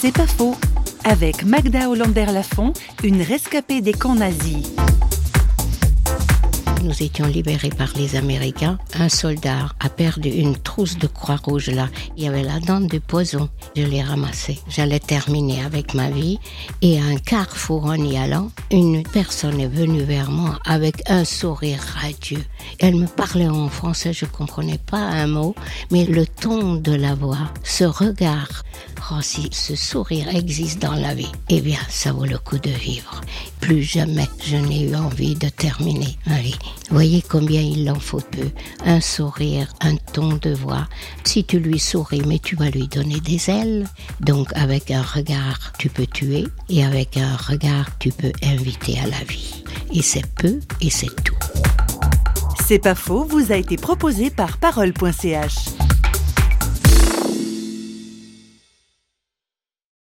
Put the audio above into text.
C'est pas faux, avec Magda Hollander-Lafont, une rescapée des camps nazis. Nous étions libérés par les Américains. Un soldat a perdu une trousse de Croix-Rouge là. Il y avait la dent de poison. Je l'ai ramassée. J'allais terminer avec ma vie. Et à un carrefour en y allant, une personne est venue vers moi avec un sourire radieux. Elle me parlait en français, je ne comprenais pas un mot, mais le ton de la voix, ce regard, si ce sourire existe dans la vie, eh bien ça vaut le coup de vivre. Plus jamais je n'ai eu envie de terminer ma vie. Voyez combien il en faut peu. Un sourire, un ton de voix. Si tu lui souris, mais tu vas lui donner des ailes. Donc avec un regard, tu peux tuer. Et avec un regard, tu peux inviter à la vie. Et c'est peu et c'est tout. C'est pas faux, vous a été proposé par Parole.ch.